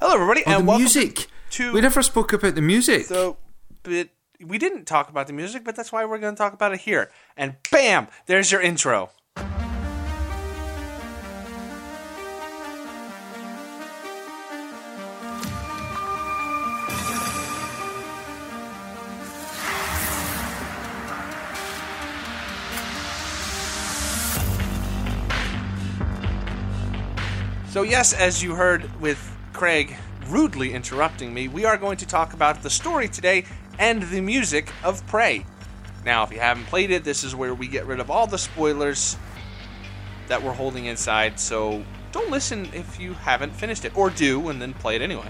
Hello, everybody, and welcome to... We never spoke about the music. We didn't talk about the music, but that's why we're going to talk about it here. And bam! There's your intro. So yes, as you heard with Craig rudely interrupting me, we are going to talk about the story today and the music of Prey. Now, if you haven't played it, this is where we get rid of all the spoilers that we're holding inside, so don't listen if you haven't finished it, or do, and then play it anyway.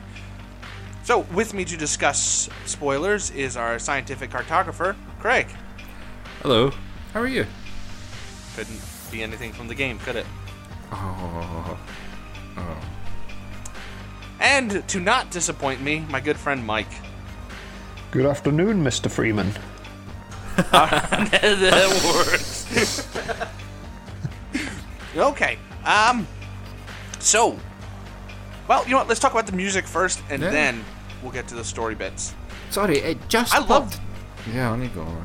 So, with me to discuss spoilers is our scientific cartographer, Craig. Hello. How are you? Couldn't be anything from the game, could it? Oh. And to not disappoint me, my good friend Mike. Good afternoon, Mr. Freeman. That works. Okay. Well, you know what? Let's talk about the music first, and then we'll get to the story bits. Sorry, it just popped. Yeah, I need to go.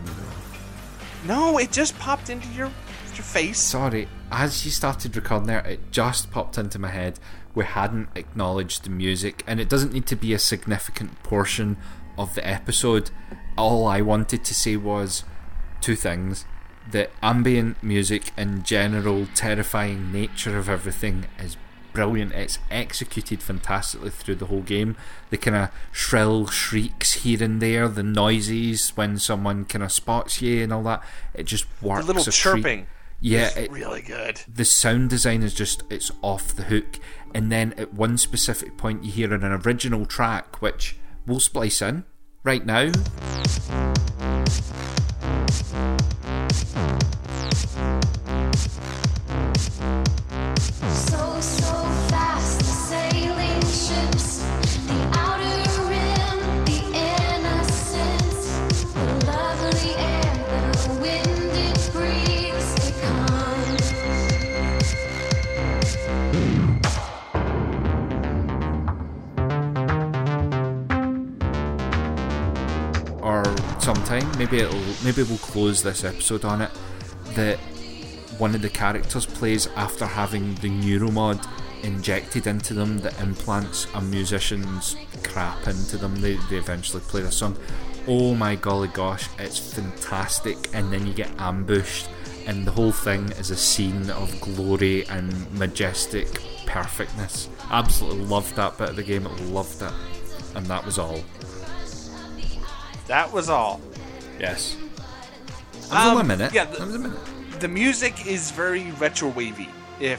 No, it just popped into your face. Sorry. As you started recording there, it just popped into my head. We hadn't acknowledged the music, and it doesn't need to be a significant portion of the episode. All I wanted to say was two things. The ambient music and general terrifying nature of everything is brilliant. It's executed fantastically through the whole game. The kind of shrill shrieks here and there, the noises when someone kind of spots you and all that. It just works. The little chirping. Yeah, it's really good. The sound design is just, it's off the hook. And then at one specific point, you hear an original track, which we'll splice in right now. Sometime, maybe we'll close this episode on it, that one of the characters plays after having the Neuromod injected into them that implants a musician's crap into them. They eventually play this song. Oh my golly gosh, it's fantastic. And then you get ambushed, and the whole thing is a scene of glory and majestic perfectness. Absolutely loved that bit of the game. I loved it. And that was all. That was all. Yes. That was a minute. The music is very retro wavy. Or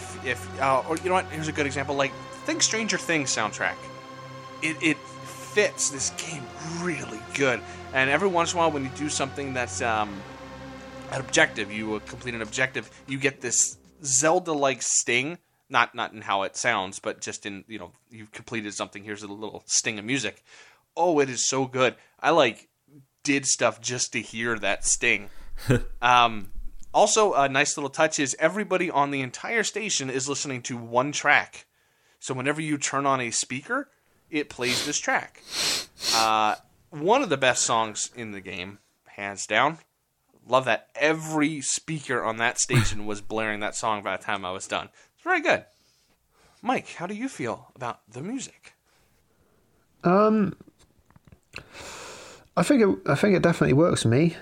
you know what? Here's a good example. Like, think Stranger Things soundtrack. It fits this game really good. And every once in a while, when you do something that's an objective, you complete an objective, you get this Zelda-like sting. Not in how it sounds, but just in, you know, you've completed something. Here's a little sting of music. Oh, it is so good. I did stuff just to hear that sting. Also, a nice little touch is everybody on the entire station is listening to one track. So whenever you turn on a speaker, it plays this track. One of the best songs in the game, hands down. Love that. Every speaker on that station was blaring that song by the time I was done. It's very good. Mike, how do you feel about the music? I think it definitely works for me.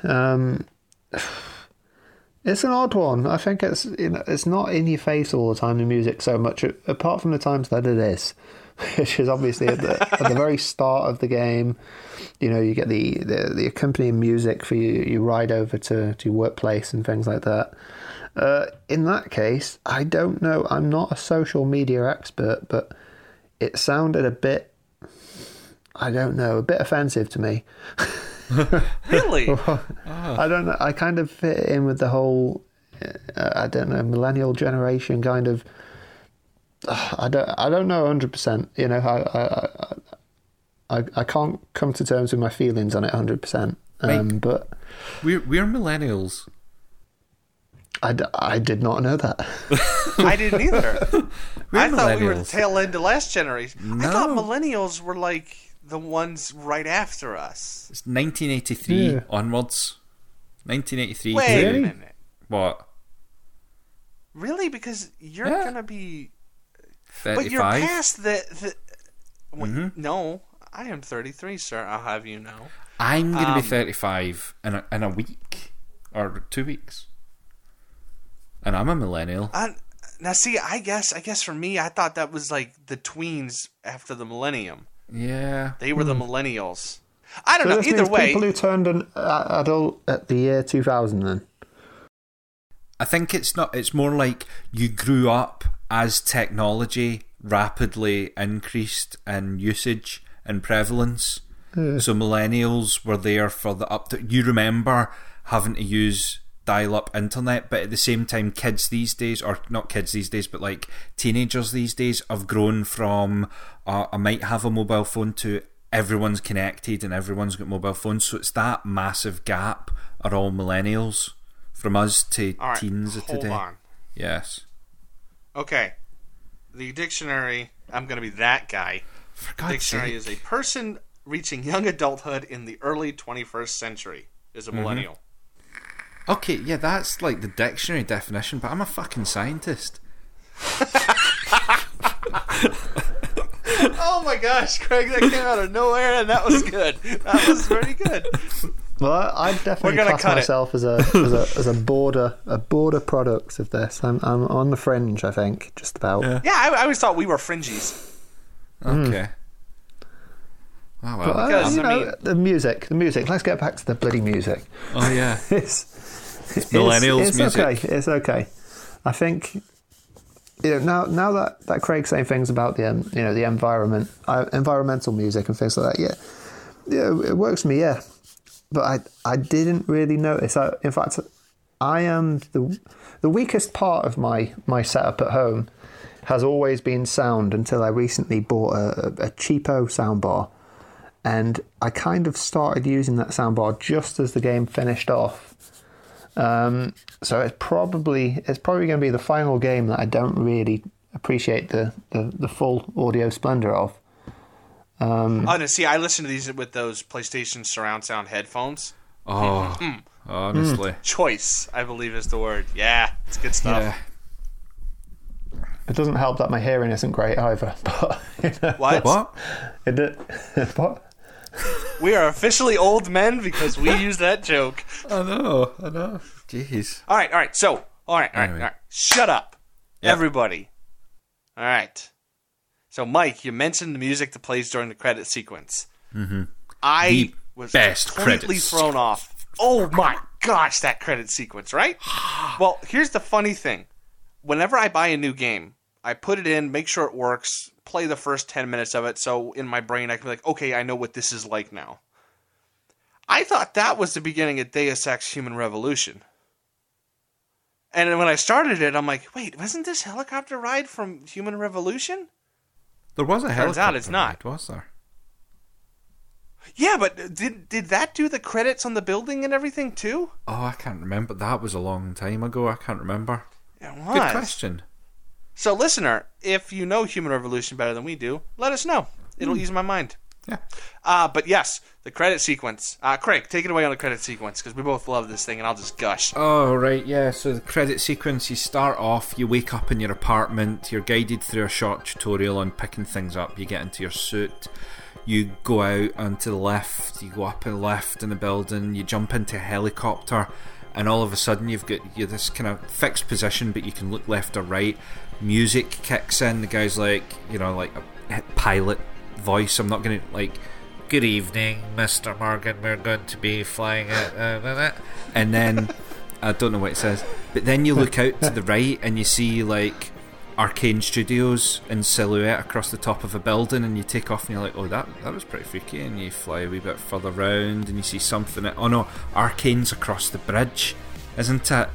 It's an odd one. I think it's not in your face all the time, the music, so much, apart from the times that it is, which is obviously at the very start of the game. You know, you get the accompanying music for you ride over to your workplace and things like that. In that case, I don't know. I'm not a social media expert, but it sounded a bit, I don't know, a bit offensive to me. Really? I don't know. I kind of fit in with the whole, I don't know, millennial generation kind of. I don't know 100%. You know, I can't come to terms with my feelings on it 100%. But we're millennials. I did not know that. I didn't either. I thought we were the tail end of last generation. No. I thought millennials were like the ones right after us. It's 1983 onwards. 1983. Wait a minute. What? Really? Because you're gonna be 35. But you're past the wait, no, I am 33, sir. I'll have you know. I'm gonna be 35 in a week or 2 weeks, and I'm a millennial. Now, see, I guess for me, I thought that was like the tweens after the millennium. Yeah, they were the millennials. I don't know. Either way, people who turned an adult at the year 2000. Then I think it's not. It's more like you grew up as technology rapidly increased in usage and prevalence. So millennials were there for the update. You remember having to use dial-up internet, but at the same time, kids these days, or not kids these days, but like teenagers these days, have grown from I might have a mobile phone to everyone's connected and everyone's got mobile phones. So it's that massive gap are all millennials from us to all right, teens of today. Hold on. Yes. Okay. The dictionary. I'm going to be that guy. For God's dictionary sake. Is a person reaching young adulthood in the early 21st century is a millennial. Okay, yeah, that's like the dictionary definition, but I'm a fucking scientist. Oh my gosh, Craig, that came out of nowhere, and that was good. That was very good. Well, I definitely class myself as a border product of this. I'm on the fringe, I think, just about. Yeah, I always thought we were fringies. Okay. Oh, well. But, because, you know, I mean, the music. Let's get back to the bloody music. Oh yeah, it's millennials it's music. It's okay. I think you know, now that Craig's saying things about the environment, environmental music and things like that. Yeah, it works for me. Yeah, but I didn't really notice. In fact, I am the weakest part of my setup at home has always been sound until I recently bought a cheapo soundbar. And I kind of started using that soundbar just as the game finished off. So it's probably going to be the final game that I don't really appreciate the full audio splendor of. No, see, I listen to these with those PlayStation surround sound headphones. Oh, honestly. Choice, I believe is the word. Yeah, it's good stuff. Yeah. It doesn't help that my hearing isn't great either. But, you know, what? What? We are officially old men because we use that joke. I know. Jeez. All right. So, all right. Shut up, everybody. All right. So, Mike, you mentioned the music that plays during the credit sequence. Mm-hmm. I was completely thrown off. Oh, my gosh, that credit sequence, right? Well, here's the funny thing. Whenever I buy a new game, I put it in, make sure it works, play the first 10 minutes of it, so in my brain I can be like, okay, I know what this is like now. I thought that was the beginning of Deus Ex: Human Revolution. And then when I started it, I'm like, wait, wasn't this helicopter ride from Human Revolution? There was a helicopter ride. Turns out it's not. Was there? Yeah, but did that do the credits on the building and everything too? Oh, I can't remember. That was a long time ago. I can't remember. It was. Good question. So, listener, if you know Human Revolution better than we do, let us know. It'll ease my mind. Yeah. But yes, the credit sequence. Craig, take it away on the credit sequence because we both love this thing and I'll just gush. Oh, right, yeah. So the credit sequence, you start off, you wake up in your apartment, you're guided through a short tutorial on picking things up, you get into your suit, you go out onto the left, you go up and left in the building, you jump into a helicopter, and all of a sudden you're this kind of fixed position, but you can look left or right. Music kicks in. The guy's like, you know, like a pilot voice. I'm not going to like, good evening, Mr. Morgan. We're going to be flying it. And then I don't know what it says, but then you look out to the right and you see like Arkane Studios in silhouette across the top of a building, and you take off and you're like, oh, that was pretty freaky, and you fly a wee bit further round and you see something oh no, Arkane's across the bridge, isn't it?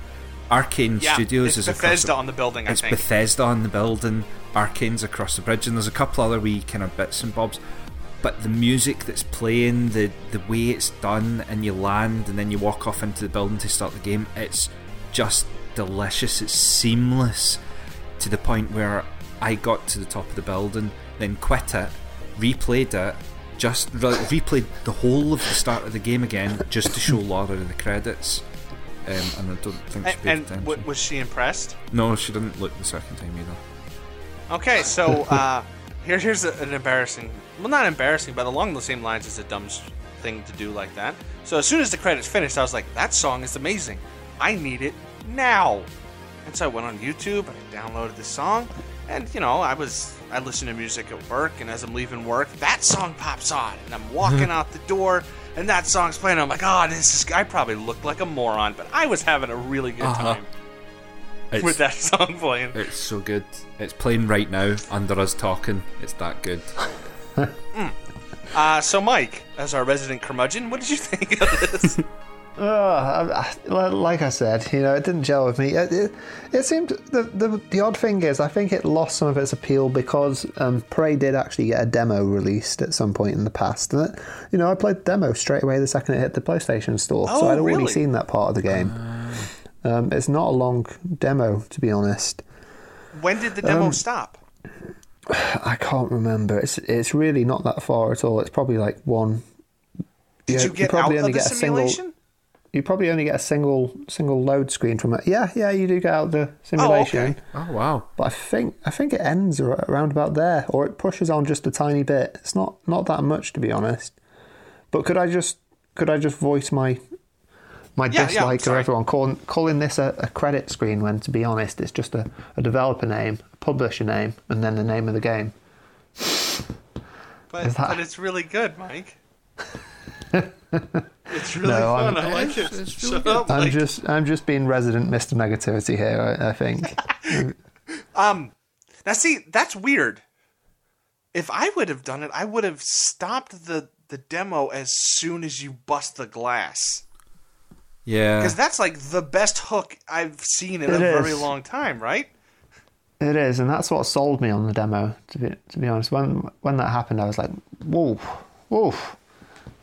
Arkane Studios is Bethesda on the building, I think. It's Bethesda on the building, Arkane's across the bridge, and there's a couple other wee kind of bits and bobs, but the music that's playing, the way it's done, and you land and then you walk off into the building to start the game, it's just delicious, it's seamless, to the point where I got to the top of the building, then quit it, replayed it, just replayed the whole of the start of the game again just to show Laura in the credits. And I don't think she paid attention. Was she impressed? No, she didn't look the second time either. Okay, so here's an embarrassing... Well, not embarrassing, but along the same lines as a dumb thing to do like that. So as soon as the credits finished, I was like, that song is amazing. I need it now. And so I went on YouTube, I downloaded this song, and, you know, I listen to music at work, and as I'm leaving work, that song pops on, and I'm walking out the door, and that song's playing. I'm like, oh, I probably looked like a moron, but I was having a really good time with that song playing. It's so good. It's playing right now, under us talking. It's that good. So, Mike, as our resident curmudgeon, what did you think of this? Like I said, you know, it didn't gel with me. It seemed the odd thing is, I think it lost some of its appeal because Prey did actually get a demo released at some point in the past, and it, you know, I played the demo straight away the second it hit the PlayStation store, so I'd already seen that part of the game. It's not a long demo, to be honest. When did the demo stop? I can't remember. It's really not that far at all. It's probably like one. Did you get out of the simulation? You probably only get a single load screen from it. Yeah, you do get out the simulation. Oh, okay. Oh, wow. But I think it ends around about there, or it pushes on just a tiny bit. It's not that much, to be honest. But could I just voice my dislike to everyone calling this a credit screen when, to be honest, it's just a developer name, a publisher name, and then the name of the game. But it's really good, Mike. It's really fun. I like it. I'm just being resident Mr. Negativity here, I think. Now see, that's weird. If I would have done it, I would have stopped the demo as soon as you bust the glass. Yeah. Because that's like the best hook I've seen in a very long time, right? It is, and that's what sold me on the demo, to be honest. When that happened, I was like, whoa.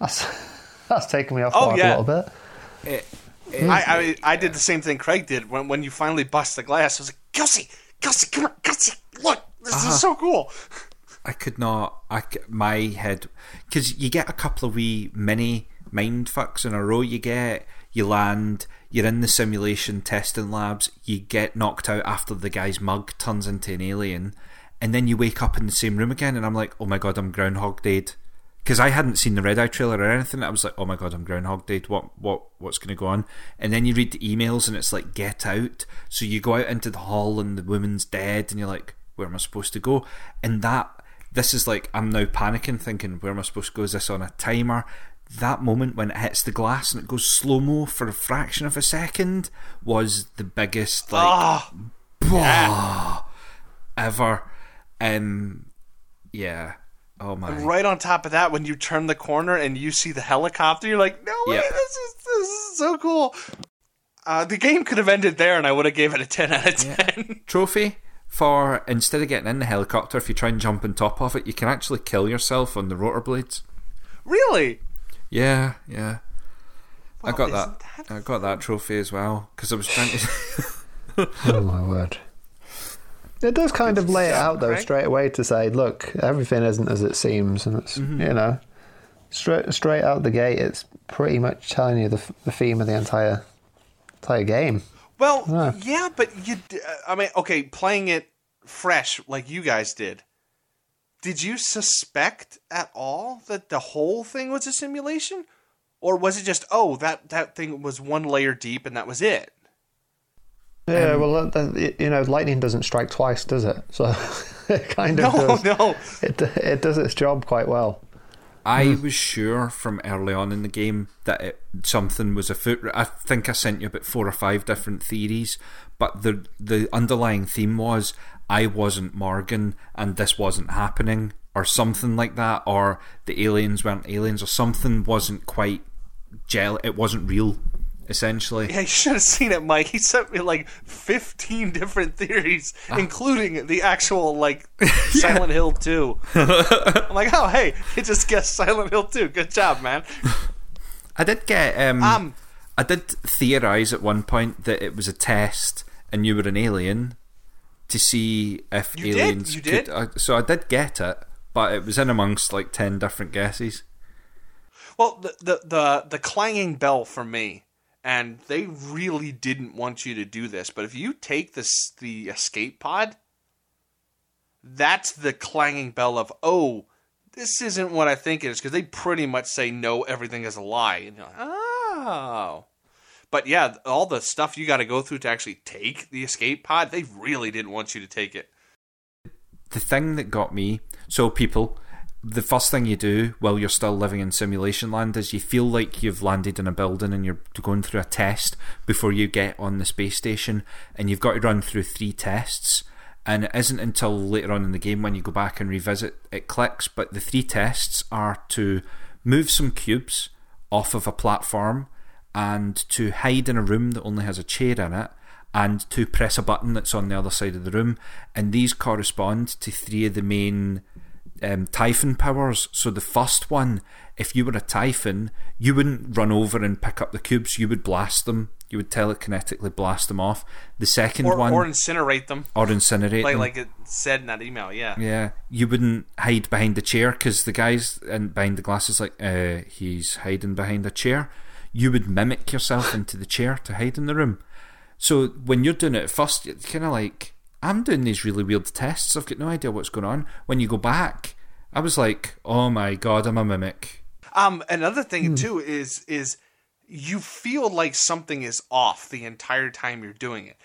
That's taken me off guard a little bit. I did the same thing Craig did when you finally bust the glass. I was like, Kelsey, come on, Kelsey, look, this is so cool. I could not. My head, because you get a couple of wee mini mind fucks in a row. You land, you're in the simulation testing labs. You get knocked out after the guy's mug turns into an alien, and then you wake up in the same room again. And I'm like, oh my god, I'm Groundhog Day'd. Because I hadn't seen the Red Eye trailer or anything. I was like, oh my god, I'm Groundhog Day. What's going to go on? And then you read the emails and it's like, get out. So you go out into the hall and the woman's dead and you're like, where am I supposed to go? And this is like, I'm now panicking thinking, where am I supposed to go? Is this on a timer? That moment when it hits the glass and it goes slow-mo for a fraction of a second was the biggest, like, ever. Yeah. Oh my. And right on top of that, when you turn the corner and you see the helicopter, you're like, no way, this is so cool. The game could have ended there and I would have gave it a 10 out of 10. Yeah. Trophy for, instead of getting in the helicopter, if you try and jump on top of it, you can actually kill yourself on the rotor blades. Really? Yeah. Well, I got that. I got that trophy as well, because I was trying to... Oh my word. It does kind of lay it out, though, straight away to say, look, everything isn't as it seems. And it's, you know, straight out the gate, it's pretty much telling you the theme of the entire game. Well, yeah, but you... I mean, okay, playing it fresh like you guys did you suspect at all that the whole thing was a simulation? Or was it just, that thing was one layer deep and that was it? Yeah, well, you know, lightning doesn't strike twice, does it? So it kind of does. No. It does its job quite well. I was sure from early on in the game that something was afoot. I think I sent you about 4 or 5 different theories, but the underlying theme was I wasn't Morgan and this wasn't happening, or something like that, or the aliens weren't aliens, or something wasn't quite it wasn't real. Essentially. Yeah, you should have seen it, Mike. He sent me like 15 different theories, including the actual, like, Silent Hill 2. I'm like, oh, hey, you just guessed Silent Hill 2. Good job, man. I did get... I did theorise at one point that it was a test and you were an alien to see if aliens could... So I did get it, but it was in amongst like 10 different guesses. Well, the clanging bell for me, and they really didn't want you to do this, but if you take this, the escape pod, that's the clanging bell of, oh, this isn't what I think it is, because they pretty much say, no, everything is a lie. And you're like, oh. But yeah, all the stuff you got to go through to actually take the escape pod, they really didn't want you to take it. The thing that got me, so people... The first thing you do while you're still living in simulation land is you feel like you've landed in a building and you're going through a test before you get on the space station, and you've got to run through 3 tests, and it isn't until later on in the game when you go back and revisit it clicks, but the 3 tests are to move some cubes off of a platform, and to hide in a room that only has a chair in it, and to press a button that's on the other side of the room, and these correspond to 3 of the main... Typhon powers. So the first one, if you were a Typhon, you wouldn't run over and pick up the cubes, you would blast them, you would telekinetically blast them off. The second one... Or incinerate them. Or incinerate them. Like it said in that email, yeah. Yeah, you wouldn't hide behind the chair, because the guys behind the glasses like, he's hiding behind a chair. You would mimic yourself into the chair to hide in the room. So when you're doing it at first, you're kind of like... I'm doing these really weird tests. I've got no idea what's going on. When you go back, I was like, oh my God, I'm a mimic. Another thing, too, is you feel like something is off the entire time you're doing it.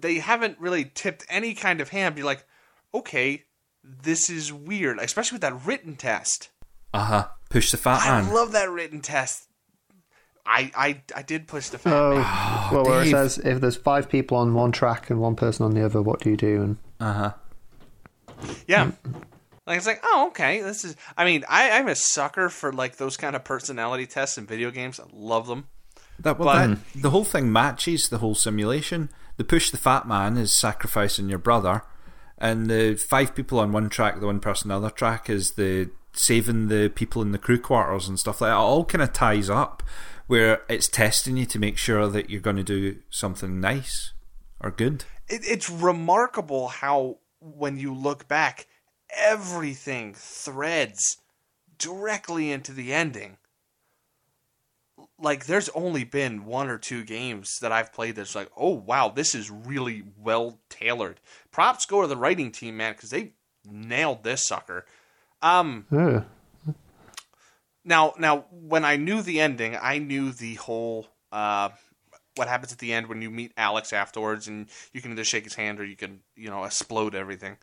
They haven't really tipped any kind of hand. You're like, okay, this is weird, especially with that written test. Uh-huh. Push the fat man. I love that written test. I did push the fact. Well, where it says if there's 5 people on one track and one person on the other, what do you do? And yeah, like it's like, oh, okay, this is. I mean, I'm a sucker for like those kind of personality tests in video games. I love them. But the whole thing matches the whole simulation. The push the fat man is sacrificing your brother, and the 5 people on one track, the one person on the other track is the saving the people in the crew quarters and stuff like that. It all kind of ties up. Where it's testing you to make sure that you're going to do something nice or good. It's remarkable how, when you look back, everything threads directly into the ending. Like, there's only been 1 or 2 games that I've played that's like, oh, wow, this is really well tailored. Props go to the writing team, man, because they nailed this sucker. Yeah. Now, when I knew the ending, I knew the whole what happens at the end when you meet Alex afterwards, and you can either shake his hand or you can, explode everything.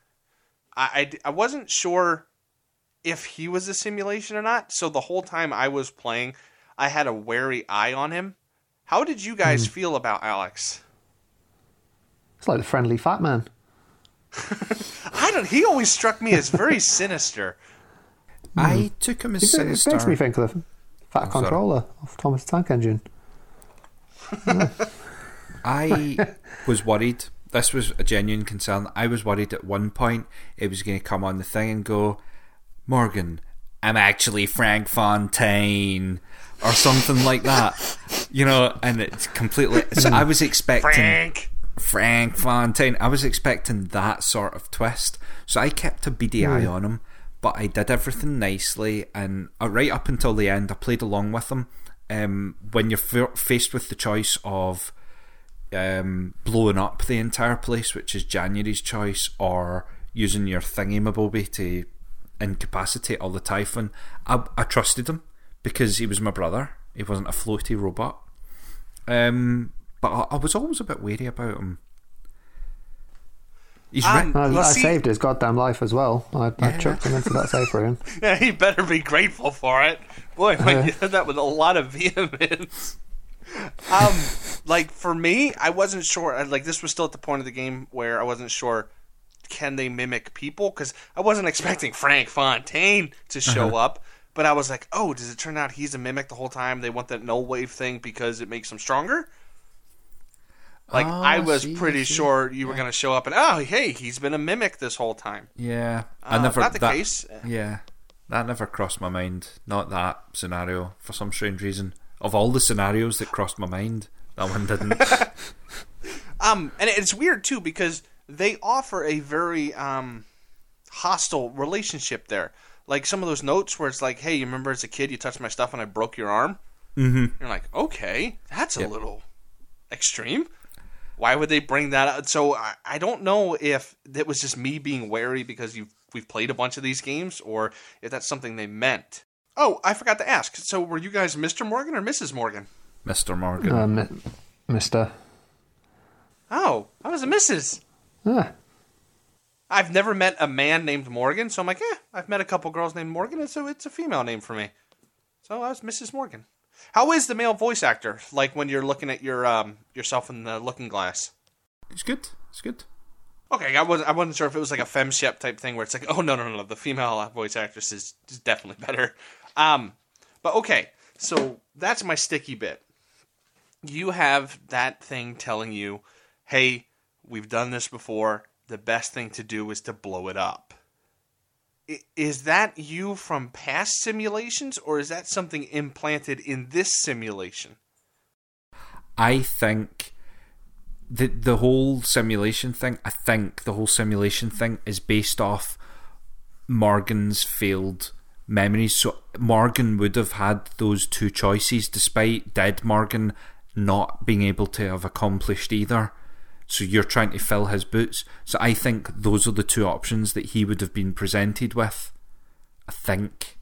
I wasn't sure if he was a simulation or not, so the whole time I was playing, I had a wary eye on him. How did you guys feel about Alex? It's like the friendly fat man. He always struck me as very sinister. I took him as sinister. It makes me think of the Fat Controller of Thomas the Tank Engine. Yeah. I was worried. This was a genuine concern. I was worried at one point it was going to come on the thing and go, Morgan, I'm actually Frank Fontaine, or something like that. And it's completely... So I was expecting... Frank Fontaine. I was expecting that sort of twist. So I kept a beady eye on him. But I did everything nicely, and right up until the end, I played along with them. When you're faced with the choice of blowing up the entire place, which is January's choice, or using your thingy-maboby to incapacitate all the Typhon, I trusted him because he was my brother. He wasn't a floaty robot. But I was always a bit wary about him. I saved his goddamn life as well. I chucked him into that safe room. Yeah, he better be grateful for it. Boy, you said that with a lot of vehemence. For me, I wasn't sure. This was still at the point of the game where I wasn't sure, can they mimic people? Because I wasn't expecting Frank Fontaine to show up. But I was like, oh, does it turn out he's a mimic the whole time? They want that null wave thing because it makes him stronger? I was pretty sure you were going to show up and, oh, hey, he's been a mimic this whole time. Yeah. Not the case. Yeah. That never crossed my mind. Not that scenario for some strange reason. Of all the scenarios that crossed my mind, that one didn't. And it's weird too, because they offer a very hostile relationship there. Like some of those notes where it's like, hey, you remember as a kid you touched my stuff and I broke your arm? Mm-hmm. You're like, okay, that's a little extreme. Why would they bring that out? So I don't know if it was just me being wary because we've played a bunch of these games, or if that's something they meant. Oh, I forgot to ask. So were you guys Mr. Morgan or Mrs. Morgan? Mr. Morgan. Mr. Oh, I was a Mrs. Yeah. I've never met a man named Morgan, so I'm like, I've met a couple girls named Morgan, and so it's a female name for me. So I was Mrs. Morgan. How is the male voice actor, like when you're looking at your yourself in the looking glass? It's good. It's good. Okay, I wasn't sure if it was like a femshep type thing where it's like, oh, no, the female voice actress is definitely better. But okay, so that's my sticky bit. You have that thing telling you, hey, we've done this before. The best thing to do is to blow it up. Is that you from past simulations, or is that something implanted in this simulation? I think the whole simulation thing, is based off Morgan's failed memories. So Morgan would have had those two choices, despite dead Morgan not being able to have accomplished either. So you're trying to fill his boots. So I think those are the two options that he would have been presented with. I think.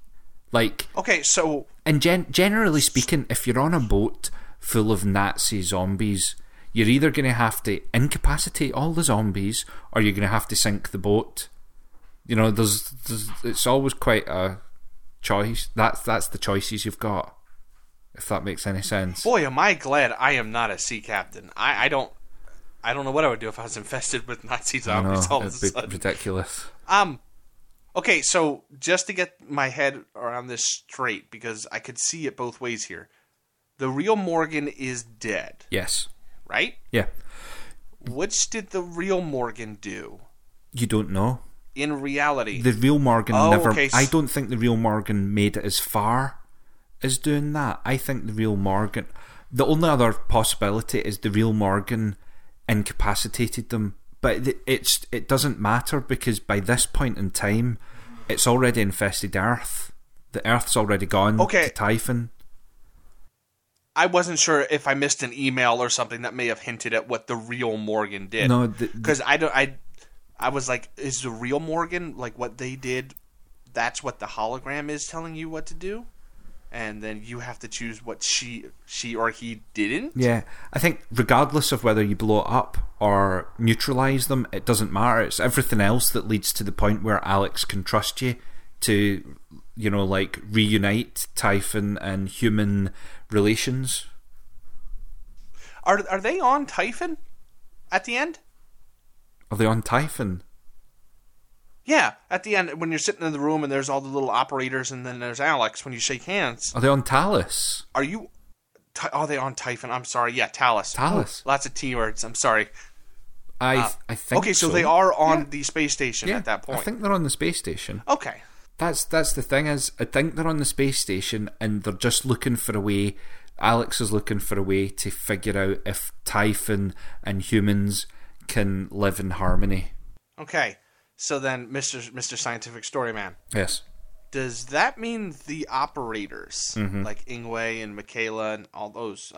Like... Okay, so... And generally speaking, if you're on a boat full of Nazi zombies, you're either going to have to incapacitate all the zombies, or you're going to have to sink the boat. You know, there's it's always quite a choice. That's the choices you've got. If that makes any sense. Boy, am I glad I am not a sea captain. I don't know what I would do if I was infested with Nazi zombies all of a sudden. Ridiculous. Okay, so just to get my head around this straight, because I could see it both ways here. The real Morgan is dead. Yes. Right? Yeah. What did the real Morgan do? You don't know. In reality. The real Morgan never... Okay. I don't think the real Morgan made it as far as doing that. I think the real Morgan... The only other possibility is the real Morgan... incapacitated them, but it doesn't matter, because by this point in time it's already infested Earth. The Earth's already gone to Typhon. I wasn't sure if I missed an email or something that may have hinted at what the real Morgan did. No, because I was like, is the real Morgan like what they did? That's what the hologram is telling you what to do, and then you have to choose what she or he didn't? Yeah. I think regardless of whether you blow it up or neutralise them, it doesn't matter. It's everything else that leads to the point where Alex can trust you to, you know, like, reunite Typhon and human relations. Are they on Typhon at the end? Are they on Typhon? Yeah, at the end, when you're sitting in the room and there's all the little operators, and then there's Alex when you shake hands. Are they on Talos? Are they on Typhon? I'm sorry, yeah, Talos. Talos. Oh, lots of T-words, I'm sorry. I think okay, so they are on the space station at that point. I think they're on the space station. Okay. That's the thing is, I think they're on the space station and they're just looking for a way, Alex is looking for a way to figure out if Typhon and humans can live in harmony. Okay. So then, Mr. Scientific Storyman. Yes. Does that mean the operators, like Igwe and Mikhaila and all those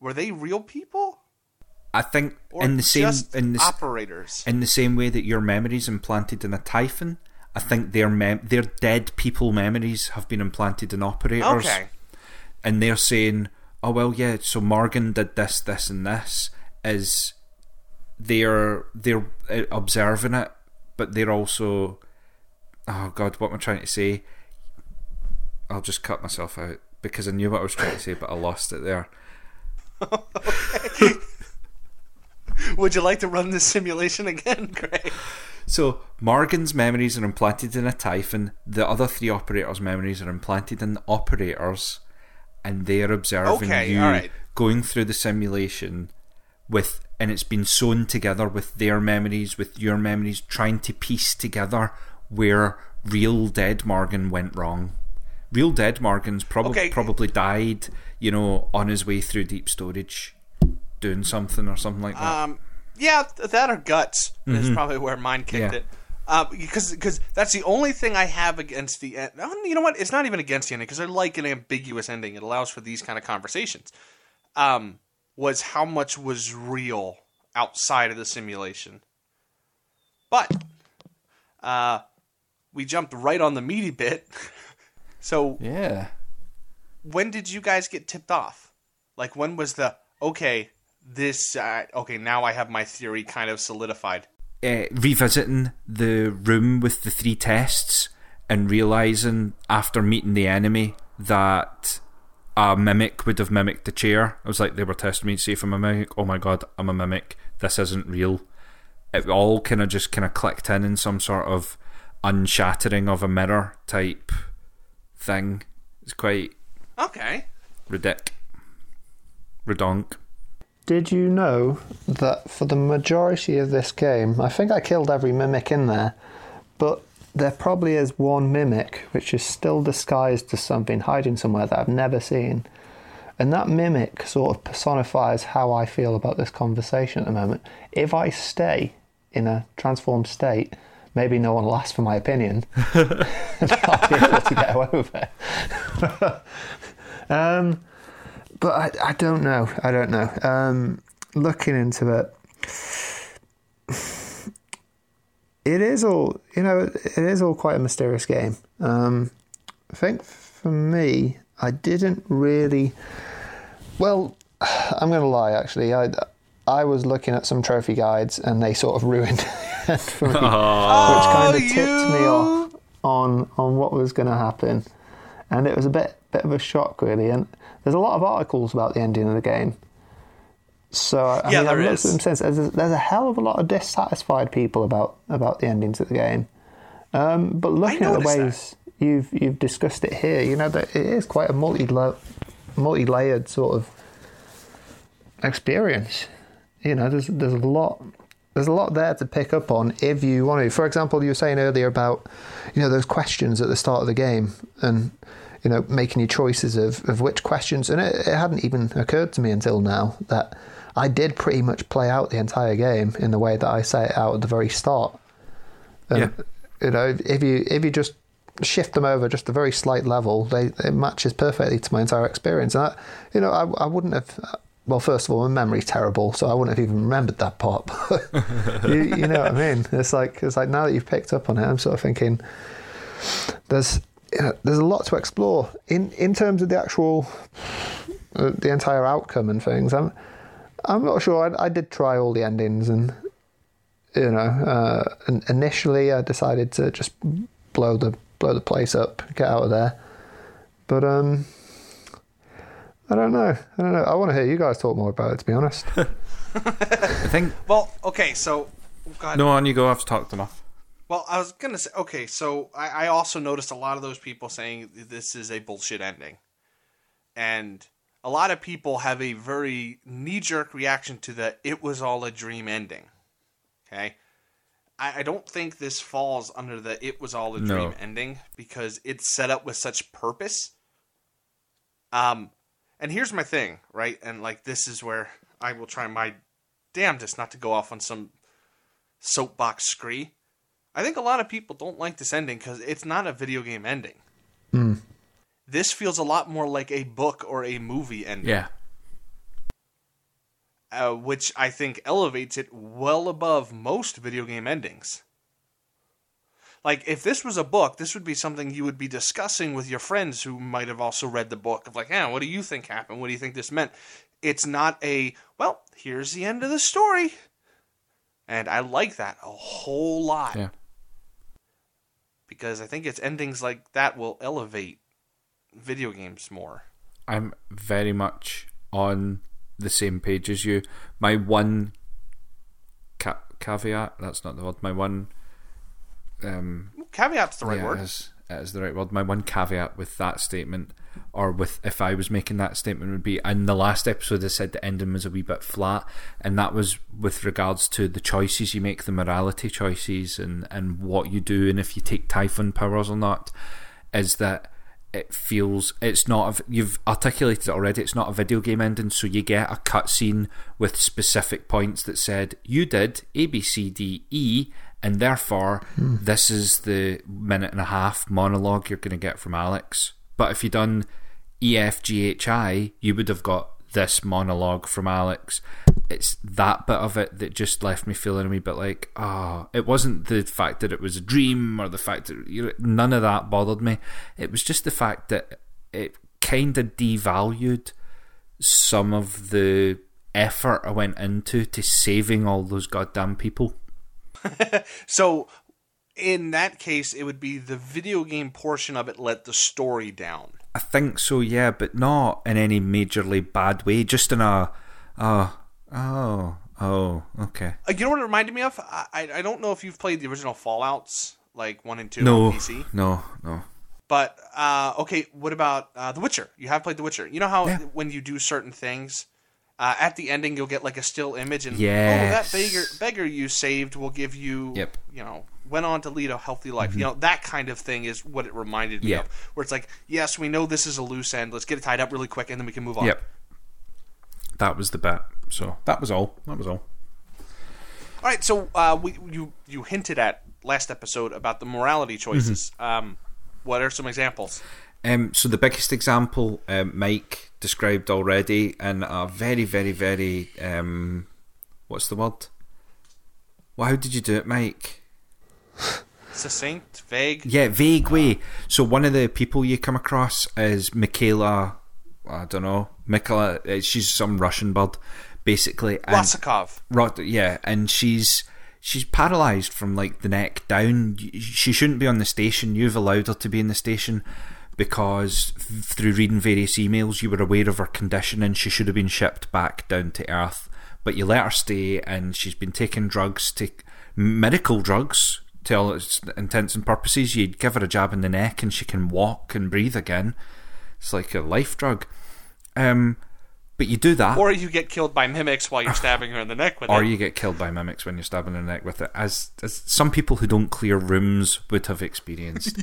were they real people? I think operators in the same way that your memories implanted in a Typhon. I think their dead people memories have been implanted in operators. Okay. And they're saying, "Oh well, yeah. So Morgan did this, this, and this." Is they're observing it, but they're also what am I trying to say? I'll just cut myself out because I knew what I was trying to say, but I lost it there. Okay. Would you like to run this simulation again, Craig? So Morgan's memories are implanted in a Typhon. The other three operators' memories are implanted in the operators, and they're observing you going through the simulation with. And it's been sewn together with their memories, with your memories, trying to piece together where real dead Morgan went wrong, Real dead Morgan's probably died, you know, on his way through deep storage, doing something or something like that. Yeah, that or guts is probably where mine kicked it. Because that's the only thing I have against the end. You know what? It's not even against the ending, because I like an ambiguous ending. It allows for these kind of conversations. Was how much was real outside of the simulation. But we jumped right on the meaty bit. So yeah, when did you guys get tipped off? Like, when was the, okay, this, okay, now I have my theory kind of solidified? Revisiting the room with the three tests and realizing after meeting the enemy that a mimic would have mimicked the chair. I was like, they were testing me to see if I'm a mimic. Oh my god, I'm a mimic. This isn't real. It all kind of just kind of clicked in some sort of unshattering of a mirror type thing. It's quite redonk. Did you know that for the majority of this game, I think I killed every mimic in there, but there probably is one mimic which is still disguised as something, hiding somewhere that I've never seen, and that mimic sort of personifies how I feel about this conversation at the moment. If I stay in a transformed state, maybe no one will ask for my opinion. I'll be able to get away with it. But I don't know. Looking into it, it is all, you know, it is all quite a mysterious game. I think for me, I didn't really... Well, I'm going to lie, actually. I was looking at some trophy guides and they sort of ruined it for me, which kind of tipped me off on what was going to happen. And it was a bit of a shock, really. And there's a lot of articles about the ending of the game. So, I mean, I've looked at them since. There's a hell of a lot of dissatisfied people about the endings of the game. But looking at the ways you've discussed it here, you know, that it is quite a multi-layered sort of experience. You know, there's a lot there to pick up on if you want to. For example, you were saying earlier about, you know, those questions at the start of the game and, you know, making your choices of which questions. And it hadn't even occurred to me until now that I did pretty much play out the entire game in the way that I set it out at the very start. And, you know, if you just shift them over just a very slight level, it matches perfectly to my entire experience. And, I wouldn't have... Well, first of all, my memory's terrible, so I wouldn't have even remembered that part. you know what I mean? It's like now that you've picked up on it, I'm sort of thinking there's a lot to explore in terms of the actual the entire outcome and things. I'm not sure. I did try all the endings, and you know, and initially I decided to just blow the place up, get out of there, but I don't know. I want to hear you guys talk more about it, to be honest. I think... Well, okay, so... God. No, on you go. I've talked enough. Well, I was going to say... Okay, so I also noticed a lot of those people saying this is a bullshit ending. And a lot of people have a very knee-jerk reaction to the it was all a dream ending. Okay? I don't think this falls under the it was all a dream ending because it's set up with such purpose. And here's my thing, right? And, like, this is where I will try my damnedest not to go off on some soapbox scree. I think a lot of people don't like this ending because it's not a video game ending. Mm. This feels a lot more like a book or a movie ending. Yeah. Which I think elevates it well above most video game endings. Like, if this was a book, this would be something you would be discussing with your friends who might have also read the book. Of like, what do you think happened? What do you think this meant? It's not a, well, here's the end of the story. And I like that a whole lot. Yeah. Because I think it's endings like that will elevate video games more. I'm very much on the same page as you. My one caveat, that's not the word, my one... caveat's the right word. It is the right word. My one caveat with that statement, or with if I was making that statement, would be in the last episode I said the ending was a wee bit flat, and that was with regards to the choices you make, the morality choices, and what you do, and if you take Typhon powers or not. Is that it feels, it's not, you've articulated it already, it's not a video game ending, so you get a cutscene with specific points that said, you did A, B, C, D, E, and therefore this is the 1.5-minute monologue you're going to get from Alex. But if you'd done E, F, G, H, I, you would have got this monologue from Alex. It's that bit of it that just left me feeling a wee bit like, oh, it wasn't the fact that it was a dream or the fact that, you know, none of that bothered me. It was just the fact that it kind of devalued some of the effort I went into to saving all those goddamn people. So in that case, it would be the video game portion of it let the story down. I think so, yeah, but not in any majorly bad way. Just in a, okay. You know what it reminded me of? I don't know if you've played the original Fallouts, like 1 and 2 on PC. No. But, okay, what about The Witcher? You have played The Witcher. You know how when you do certain things, at the ending you'll get like a still image, and that beggar you saved will give you, you know, went on to lead a healthy life. You know, that kind of thing is what it reminded me of, where it's like, yes, we know this is a loose end, let's get it tied up really quick and then we can move on. That was the bet. So that was all. Alright, so you hinted at last episode about the morality choices. What are some examples? So the biggest example, Mike described already, and a very, very, very what's the word? Well, how did you do it, Mike? Succinct, vague. Yeah, vague way. So one of the people you come across is Mikhaila. I don't know, Mikhaila. She's some Russian bird, basically. Rasakov. Yeah, and she's paralysed from like the neck down. She shouldn't be on the station. You've allowed her to be in the station because through reading various emails, you were aware of her condition and she should have been shipped back down to Earth. But you let her stay, and she's been taking drugs to. Medical drugs, to all its intents and purposes. You'd give her a jab in the neck and she can walk and breathe again. It's like a life drug. But you do that. Or you get killed by mimics while you're stabbing her in the neck with it. Or you get killed by mimics when you're stabbing her in the neck with it, as some people who don't clear rooms would have experienced.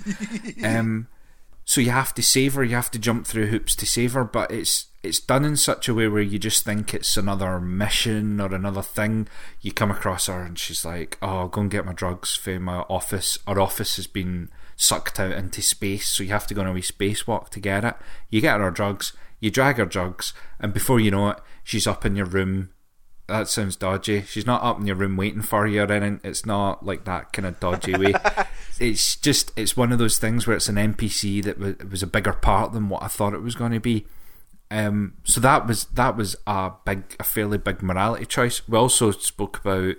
So you have to save her, you have to jump through hoops to save her, but it's done in such a way where you just think it's another mission or another thing. You come across her and she's like, oh, go and get my drugs for my office. Our office has been sucked out into space, so you have to go on a wee spacewalk to get it. You get her drugs, you drag her drugs, and before you know it, she's up in your room. That sounds dodgy. She's not up in your room waiting for you or anything. It's not like that kind of dodgy way. It's just, it's one of those things where it's an NPC that was a bigger part than what I thought it was going to be. So that was a fairly big morality choice. We also spoke about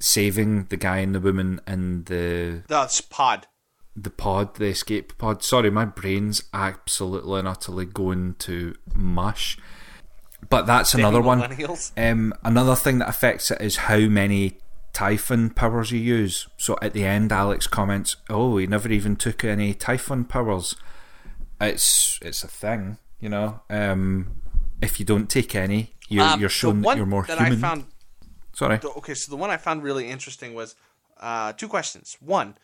saving the guy and the woman and the escape pod. Sorry, my brain's absolutely and utterly going to mush. But that's another one. Another thing that affects it is how many Typhon powers you use. So at the end, Alex comments, "Oh, he never even took any Typhon powers." It's a thing. You know, if you don't take any, you're shown that you're more human. So the one I found really interesting was two questions. One,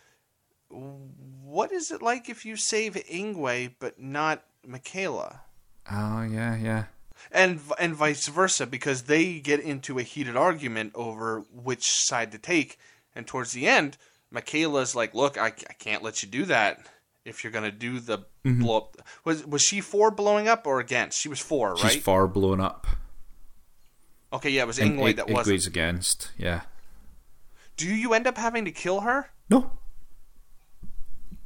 what is it like if you save Igwe but not Mikhaila? Oh, yeah. And vice versa, because they get into a heated argument over which side to take. And towards the end, Michaela's like, look, I can't let you do that. If you're going to do the blow up. Was she for blowing up or against? She was for, right? She's for blowing up. Okay, yeah, it was Igwe that wasn't. Igwe's against, yeah. Do you end up having to kill her? No.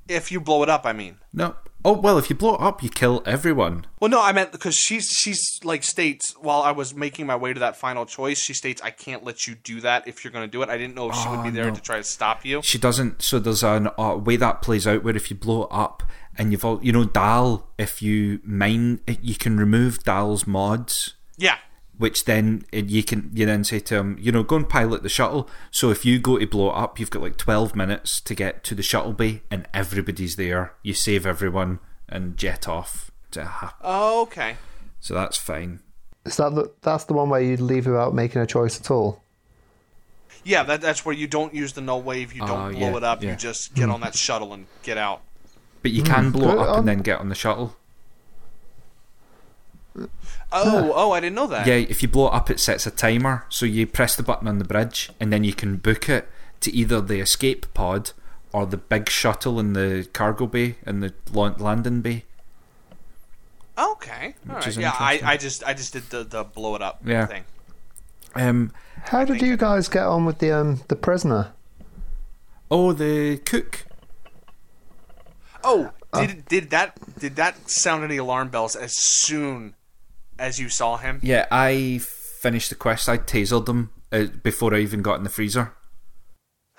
If you blow it up, I mean. No. Oh, well, if you blow it up, you kill everyone. Well, no, I meant because she's like states, while I was making my way to that final choice, she states, I can't let you do that if you're going to do it. I didn't know if she would be there to try to stop you. She doesn't. So there's a way that plays out where if you blow it up and you've all... You know, Dal, if you mine... You can remove Dal's mods. Yeah. Which then you then say to him, you know, go and pilot the shuttle. So if you go to blow it up, you've got like 12 minutes to get to the shuttle bay, and everybody's there. You save everyone and jet off to happen. Oh, okay. So that's fine. Is that that's the one where you leave without making a choice at all? Yeah, that's where you don't use the null wave. You don't blow it up. Yeah. You just get on that shuttle and get out. But you can blow it up and then get on the shuttle. Oh, I didn't know that. Yeah, if you blow it up, it sets a timer. So you press the button on the bridge, and then you can book it to either the escape pod or the big shuttle in the cargo bay, in the landing bay. Okay, all right. Yeah, I just did the blow it up thing. How did you guys get on with the prisoner? Oh, the cook. Oh, did that sound any alarm bells as soon as you saw him? Yeah, I finished the quest. I tasered him before I even got in the freezer.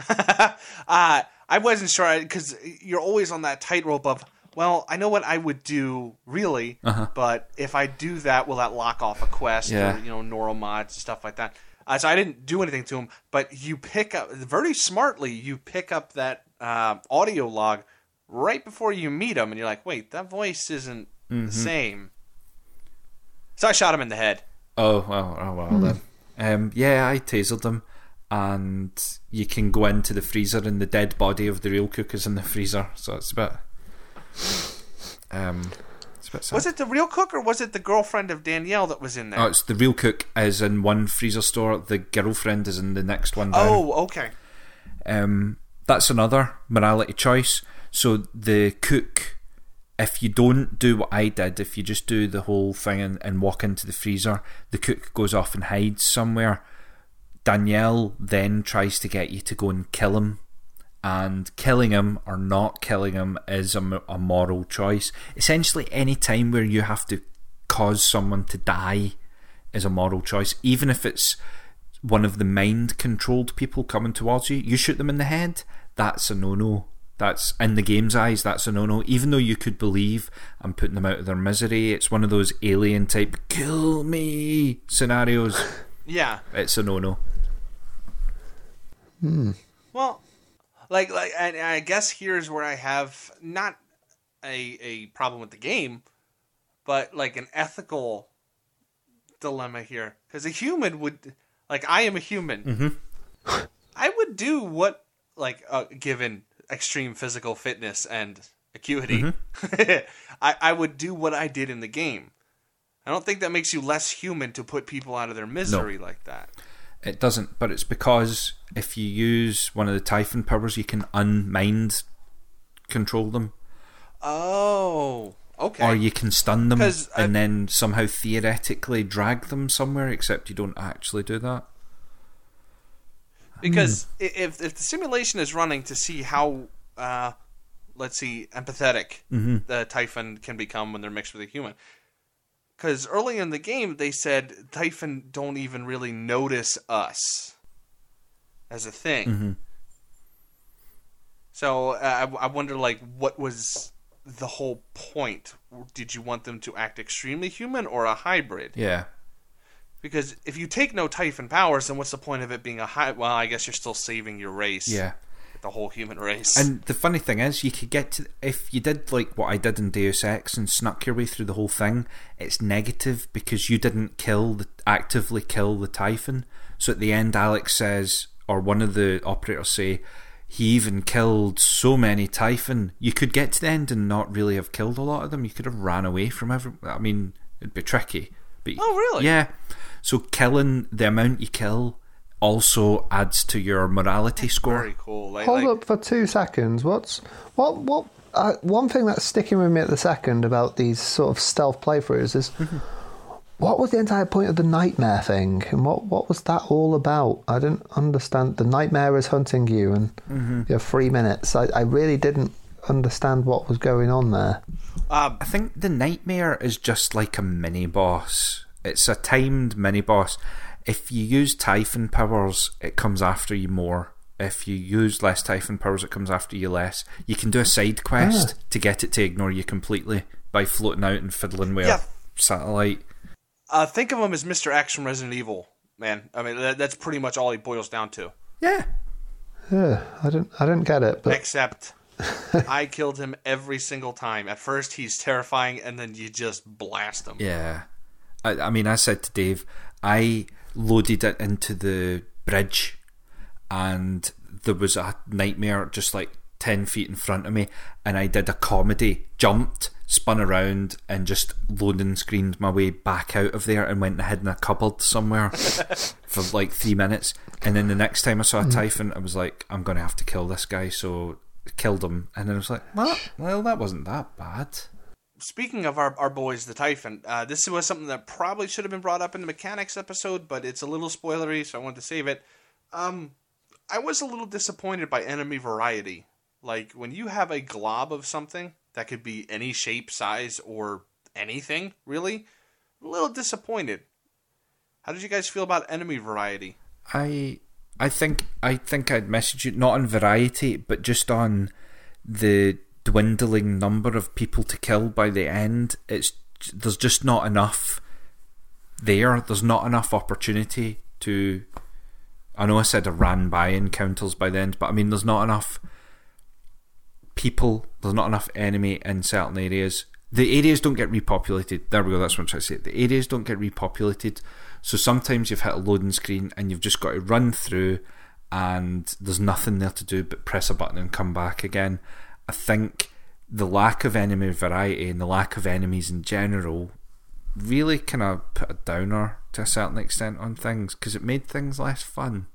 I wasn't sure, because you're always on that tightrope of, well, I know what I would do, really, but if I do that, will that lock off a quest or, you know, Neuromod and stuff like that? So I didn't do anything to him, but you pick up, very smartly, you pick up that audio log right before you meet him, and you're like, wait, that voice isn't the same. So I shot him in the head. Oh, well, then. Yeah, I tasered him, and you can go into the freezer, and the dead body of the real cook is in the freezer, so it's a bit... was it the real cook or was it the girlfriend of Danielle that was in there? Oh, it's the real cook is in one freezer store, the girlfriend is in the next one down. Oh, okay. That's another morality choice. So the cook, if you don't do what I did, if you just do the whole thing and walk into the freezer, the cook goes off and hides somewhere. Danielle then tries to get you to go and kill him. And killing him or not killing him is a moral choice. Essentially, any time where you have to cause someone to die is a moral choice. Even if it's one of the mind-controlled people coming towards you, you shoot them in the head, that's a no-no. That's, in the game's eyes, that's a no-no. Even though you could believe I'm putting them out of their misery, it's one of those alien-type, kill me scenarios. Yeah. It's a no-no. Well... Like, and I guess here's where I have not a problem with the game, but like an ethical dilemma here. Because a human would, like, I am a human. I would do what, like, given extreme physical fitness and acuity, I would do what I did in the game. I don't think that makes you less human to put people out of their misery like that. It doesn't, but it's because if you use one of the Typhon powers, you can unmind control them. Oh, okay. Or you can stun them and then somehow theoretically drag them somewhere, except you don't actually do that. Because if the simulation is running to see how, let's see, empathetic the Typhon can become when they're mixed with a human... Because early in the game, they said Typhon don't even really notice us as a thing. So I wonder, like, what was the whole point? Did you want them to act extremely human or a hybrid? Yeah. Because if you take no Typhon powers, then what's the point of it being a hybrid? Well, I guess you're still saving your race. Yeah. The whole human race. And the funny thing is, you could get to, if you did like what I did in Deus Ex and snuck your way through the whole thing, it's negative because you didn't actively kill the Typhon. So at the end, Alex says, or one of the operators say, he even killed so many Typhon. You could get to the end and not really have killed a lot of them. You could have ran away from everyone. I mean, it'd be tricky. But oh, really? Yeah. So killing, the amount you kill also adds to your morality score. Very cool. Like, hold up for 2 seconds. What? One thing that's sticking with me at the second about these sort of stealth playthroughs is what was the entire point of the nightmare thing, and what was that all about? I didn't understand. The nightmare is hunting you, and you have 3 minutes. I really didn't understand what was going on there. I think the nightmare is just like a mini boss. It's a timed mini boss. If you use Typhon powers, it comes after you more. If you use less Typhon powers, it comes after you less. You can do a side quest to get it to ignore you completely by floating out and fiddling with a satellite. Think of him as Mr. X from Resident Evil, man. I mean, that's pretty much all he boils down to. Yeah. Yeah, I don't get it. But... Except I killed him every single time. At first, he's terrifying, and then you just blast him. Yeah. I mean, I said to Dave, I... loaded it into the bridge and there was a nightmare just like 10 feet in front of me, and I did a comedy, jumped, spun around, and just loading screened my way back out of there and went and hid in a cupboard somewhere for like 3 minutes. And then the next time I saw a Typhon, I was like, I'm going to have to kill this guy, so I killed him. And then I was like, well, that wasn't that bad. Speaking of our boys, the Typhon, this was something that probably should have been brought up in the mechanics episode, but it's a little spoilery, so I wanted to save it. I was a little disappointed by enemy variety. Like, when you have a glob of something that could be any shape, size, or anything, really, a little disappointed. How did you guys feel about enemy variety? I think I'd message you, not on variety, but just on the dwindling number of people to kill by the end. There's just not enough there. There's not enough opportunity to... I know I said I ran by encounters by the end, but I mean, there's not enough people, there's not enough enemy in certain areas. The areas don't get repopulated. There we go, that's what I'm trying to say. The areas don't get repopulated, so sometimes you've hit a loading screen and you've just got to run through and there's nothing there to do but press a button and come back again. I think the lack of enemy variety and the lack of enemies in general really kind of put a downer to a certain extent on things, because it made things less fun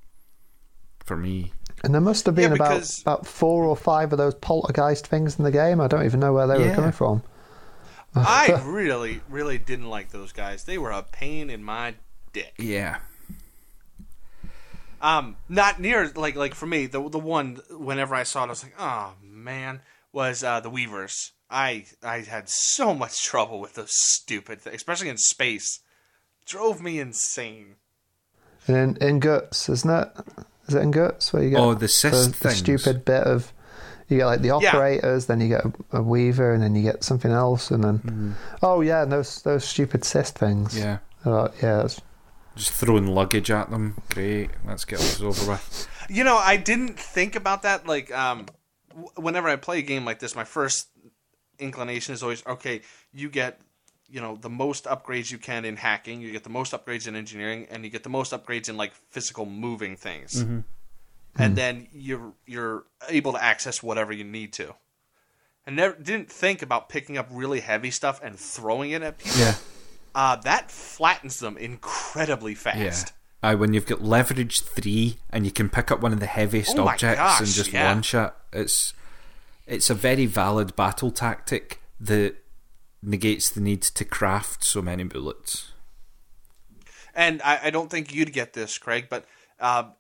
for me. And there must have been about 4 or 5 of those poltergeist things in the game. I don't even know where they were coming from. I really, really didn't like those guys. They were a pain in my dick. Yeah. Not near like for me, the one whenever I saw it, I was like, oh man, was the Weavers. I had so much trouble with those stupid things, especially in space. Drove me insane. And in Guts, isn't it? Is it in Guts where you get the cyst the stupid bit of... You get like the operators, then you get a weaver, and then you get something else, and then... and those stupid cyst things. Yeah. Just throwing luggage at them. Great, let's get this over with. You know, I didn't think about that. Like, whenever I play a game like this, my first inclination is always, okay, you get... you know, the most upgrades you can in hacking, you get the most upgrades in engineering, and you get the most upgrades in like physical moving things. And then you're able to access whatever you need to. And never didn't think about picking up really heavy stuff and throwing it at people. Yeah. That flattens them incredibly fast. Yeah. When you've got leverage 3 and you can pick up one of the heaviest objects and just launch it, it's a very valid battle tactic that negates the need to craft so many bullets. And I don't think you'd get this, Craig, but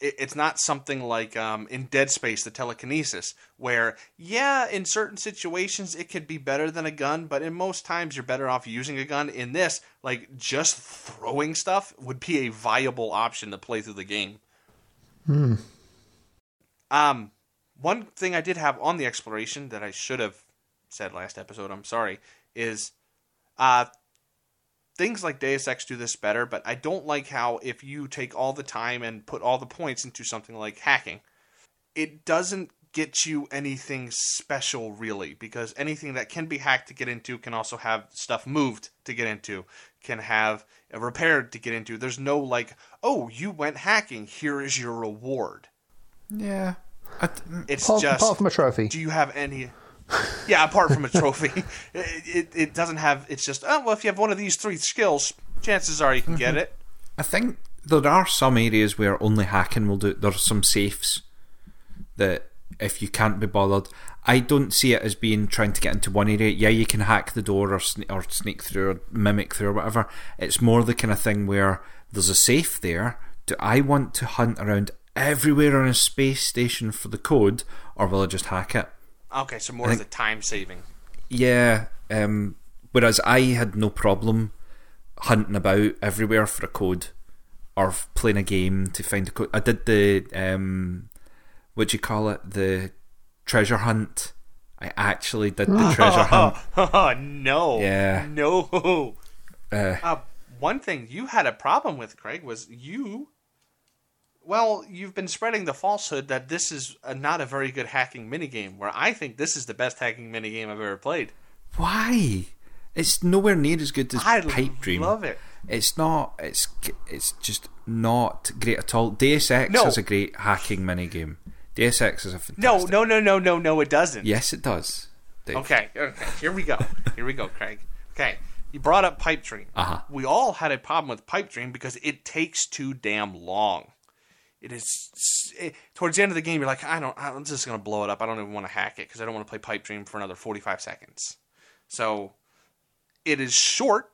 it's not something like in Dead Space, the telekinesis, where, in certain situations it could be better than a gun, but in most times you're better off using a gun. In this, like, just throwing stuff would be a viable option to play through the game. One thing I did have on the exploration that I should have said last episode, I'm sorry, is things like Deus Ex do this better, but I don't like how if you take all the time and put all the points into something like hacking, it doesn't get you anything special really, because anything that can be hacked to get into can also have stuff moved to get into, can have repaired to get into. There's no like, oh, you went hacking, here is your reward. Yeah. It's just... apart from a trophy. Do you have any... yeah, apart from a trophy. It doesn't have... It's just, if you have one of these 3 skills, chances are you can get it. I think there are some areas where only hacking will do it. There's some safes that if you can't be bothered... I don't see it as being trying to get into one area. Yeah, you can hack the door or sneak through or mimic through or whatever. It's more the kind of thing where there's a safe there. Do I want to hunt around everywhere on a space station for the code, or will I just hack it? Okay, so more of the time saving. Yeah, whereas I had no problem hunting about everywhere for a code or playing a game to find a code. I did the, the treasure hunt. I actually did the treasure hunt. Oh, no. Yeah. No. One thing you had a problem with, Craig, was you've been spreading the falsehood that this is not a very good hacking minigame, where I think this is the best hacking minigame I've ever played. Why? It's nowhere near as good as Pipe Dream. I love it. It's not... It's just not great at all. Deus Ex is a great hacking minigame. Deus Ex is a fantastic... No, it doesn't. Yes, it does, Dave. Okay, here we go. Here we go, Craig. Okay, you brought up Pipe Dream. Uh-huh. We all had a problem with Pipe Dream because it takes too damn long. It is... towards the end of the game, you're like, I'm just going to blow it up. I don't even want to hack it because I don't want to play Pipe Dream for another 45 seconds. So, it is short.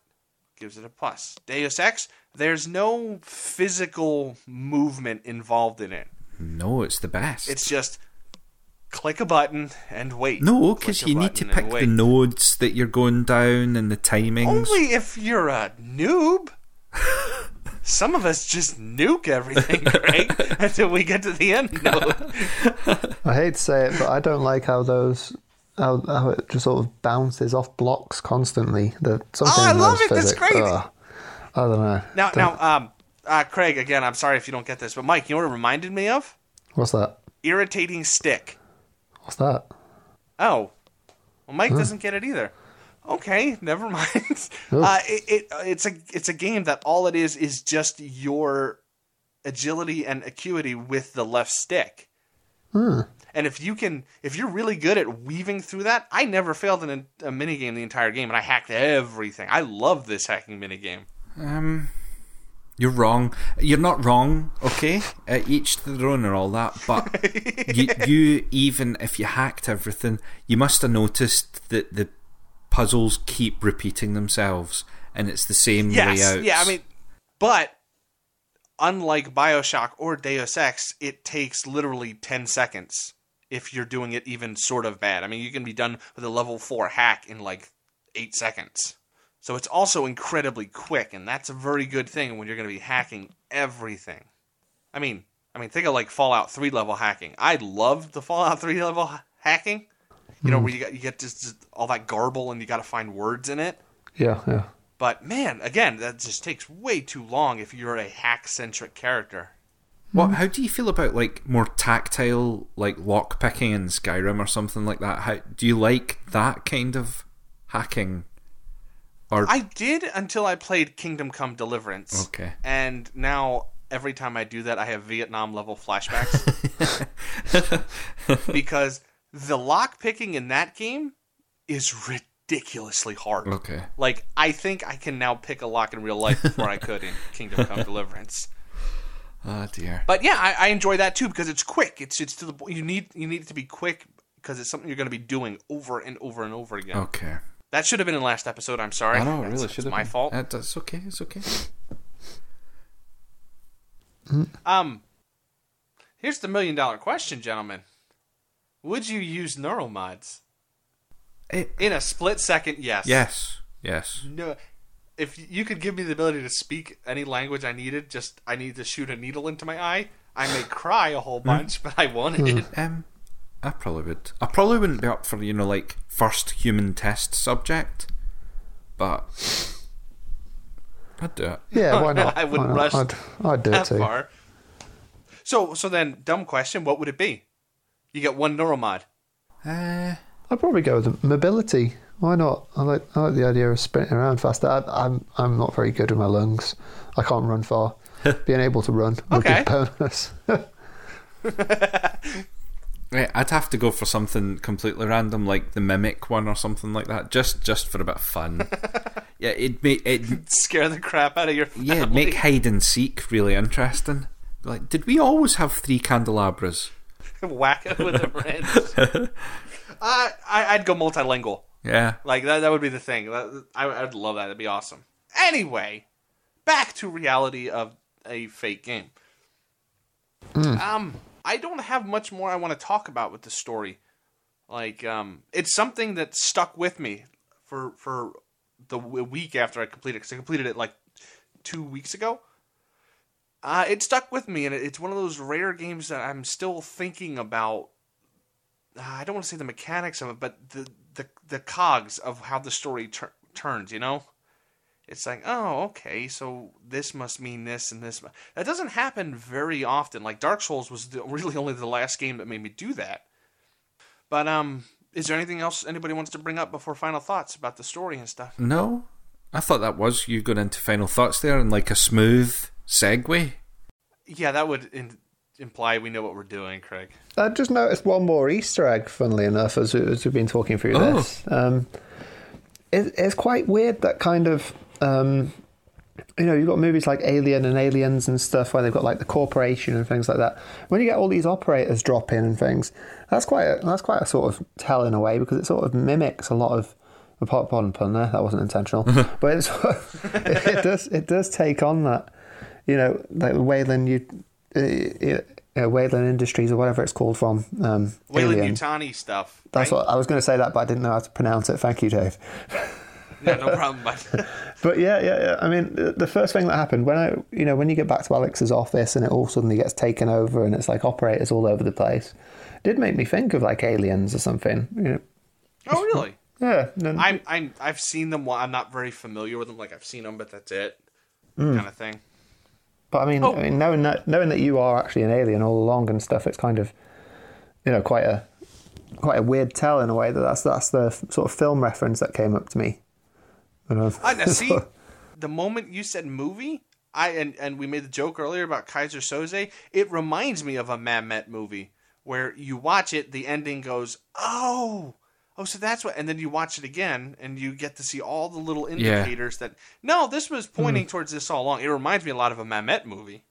Gives it a plus. Deus Ex, there's no physical movement involved in it. No, it's the best. It's just click a button and wait. No, because you need to pick the nodes that you're going down and the timings. Only if you're a noob. Some of us just nuke everything, Craig, until we get to the end node. I hate to say it, but I don't like how those... How it just sort of bounces off blocks constantly. I love it. That's crazy. I don't know. Now, Craig, again, I'm sorry if you don't get this, but Mike, you know what it reminded me of? What's that? Irritating Stick. What's that? Oh. Well, Mike doesn't get it either. Okay, never mind. It's a game that all it is just your agility and acuity with the left stick. Hmm. And if you're really good at weaving through that, I never failed in a minigame the entire game, and I hacked everything. I love this hacking minigame. You're wrong. You're not wrong, okay? Each to their own and all that, but you even if you hacked everything, you must have noticed that the puzzles keep repeating themselves, and it's the same layouts. Yeah, I mean, but... unlike Bioshock or Deus Ex, it takes literally 10 seconds if you're doing it even sort of bad. I mean, you can be done with a level 4 hack in like 8 seconds. So it's also incredibly quick, and that's a very good thing when you're going to be hacking everything. I mean, think of like Fallout 3 level hacking. I love the Fallout 3 level hacking. You know, where you get just all that garble and you got to find words in it. Yeah. But, man, again, that just takes way too long if you're a hack-centric character. Well, how do you feel about, like, more tactile, like, lock-picking in Skyrim or something like that? Do you like that kind of hacking? I did until I played Kingdom Come Deliverance. Okay. And now, every time I do that, I have Vietnam-level flashbacks. Because the lock-picking in that game is ridiculously hard. Okay. Like, I think I can now pick a lock in real life before I could in Kingdom Come Deliverance. Oh dear. But yeah, I enjoy that too because it's quick. It's to the point. You need it to be quick because it's something you're going to be doing over and over and over again. Okay. That should have been in the last episode. I'm sorry. I know. It really should have been. It's my fault. That's okay. It's okay. Here's the $1 million question, gentlemen. Would you use neuromods? In a split second, yes. Yes. No, if you could give me the ability to speak any language I needed, just I need to shoot a needle into my eye. I may cry a whole bunch, but I want it. I probably would. I probably wouldn't be up for, you know, like first human test subject, but I'd do it. Yeah, why not? I wouldn't rush. I'd do it too. Far. So then, dumb question. What would it be? You get one neuromod. I'd probably go with mobility. Why not? I like the idea of sprinting around faster. I'm not very good with my lungs. I can't run far. Being able to run would be a bonus. Right, I'd have to go for something completely random, like the mimic one or something like that, just for a bit of fun. Yeah, it'd scare the crap out of your family. Yeah, it'd make hide and seek really interesting. Like, did we always have 3 candelabras? Whack it with a wrench. I'd go multilingual. Yeah. Like, that would be the thing. I'd love that. That'd be awesome. Anyway, back to reality of a fake game. I don't have much more I want to talk about with the story. Like, it's something that stuck with me for the week after I completed it. Because I completed it, like, 2 weeks ago. It stuck with me, and it's one of those rare games that I'm still thinking about. I don't want to say the mechanics of it, but the cogs of how the story turns, you know? It's like, oh, okay, so this must mean this and this. That doesn't happen very often. Like, Dark Souls was really only the last game that made me do that. But is there anything else anybody wants to bring up before final thoughts about the story and stuff? No. I thought that was you going into final thoughts there and like a smooth segue. Yeah, that would... imply we know what we're doing, Craig. I just noticed one more Easter egg, funnily enough, as we've been talking through this. It's quite weird that kind of... you know, you've got movies like Alien and Aliens and stuff where they've got like the corporation and things like that. When you get all these operators drop in and things, that's quite a sort of tell in a way, because it sort of mimics a lot of... Pardon pun there, that wasn't intentional. But it does take on that, you know, like Wayland Industries or whatever it's called from Wayland Yutani stuff. That's right? What I was going to say that, but I didn't know how to pronounce it. Thank you, Dave. Yeah, no problem. But yeah. I mean, the first thing that happened when you get back to Alex's office and it all suddenly gets taken over and it's like operators all over the place, it did make me think of like Aliens or something. You know? Oh, really? Yeah. No, I've seen them. I'm not very familiar with them. Like I've seen them, but that's it, kind of thing. But I mean, knowing that you are actually an alien all along and stuff, it's kind of, you know, quite a weird tell in a way. That's the sort of film reference that came up to me. Now see, the moment you said movie, and we made the joke earlier about Kaiser Soze, it reminds me of a Mamet movie where you watch it, the ending goes, oh, so that's what, and then you watch it again and you get to see all the little indicators that, no, this was pointing towards this all along. It reminds me a lot of a Mamet movie.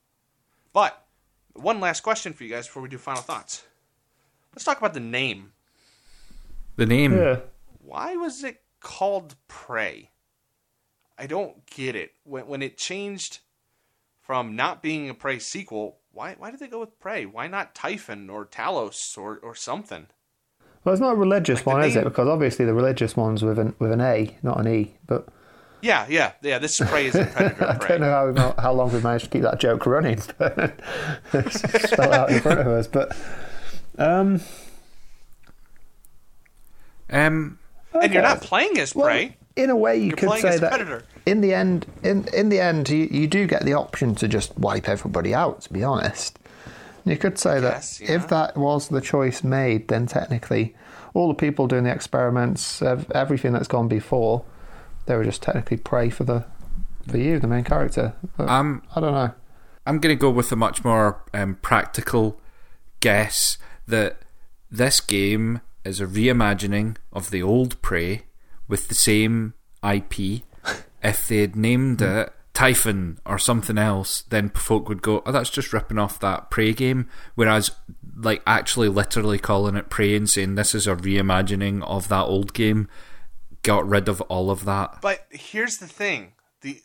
But one last question for you guys before we do final thoughts. Let's talk about the name. The name? Yeah. Why was it called Prey? I don't get it. When it changed from not being a Prey sequel, why did they go with Prey? Why not Typhon or Talos or something? Well, it's not a religious one, is it? Because obviously the religious one's with an A, not an E. But yeah. This Prey is a Predator. I don't know how long we've managed to keep that joke running. It's spelled out in front of us, but okay. And you're not playing as Prey. Well, in a way, you could say that Predator. In the end, you do get the option to just wipe everybody out, to be honest. You could say that if that was the choice made, then technically all the people doing the experiments, everything that's gone before, they were just technically prey for you, the main character. But I don't know. I'm going to go with a much more practical guess that this game is a reimagining of the old Prey, with the same IP. If they'd named it Typhon or something else, then folk would go, oh, that's just ripping off that Prey game. Whereas, like, actually literally calling it Prey and saying this is a reimagining of that old game got rid of all of that. But here's the thing.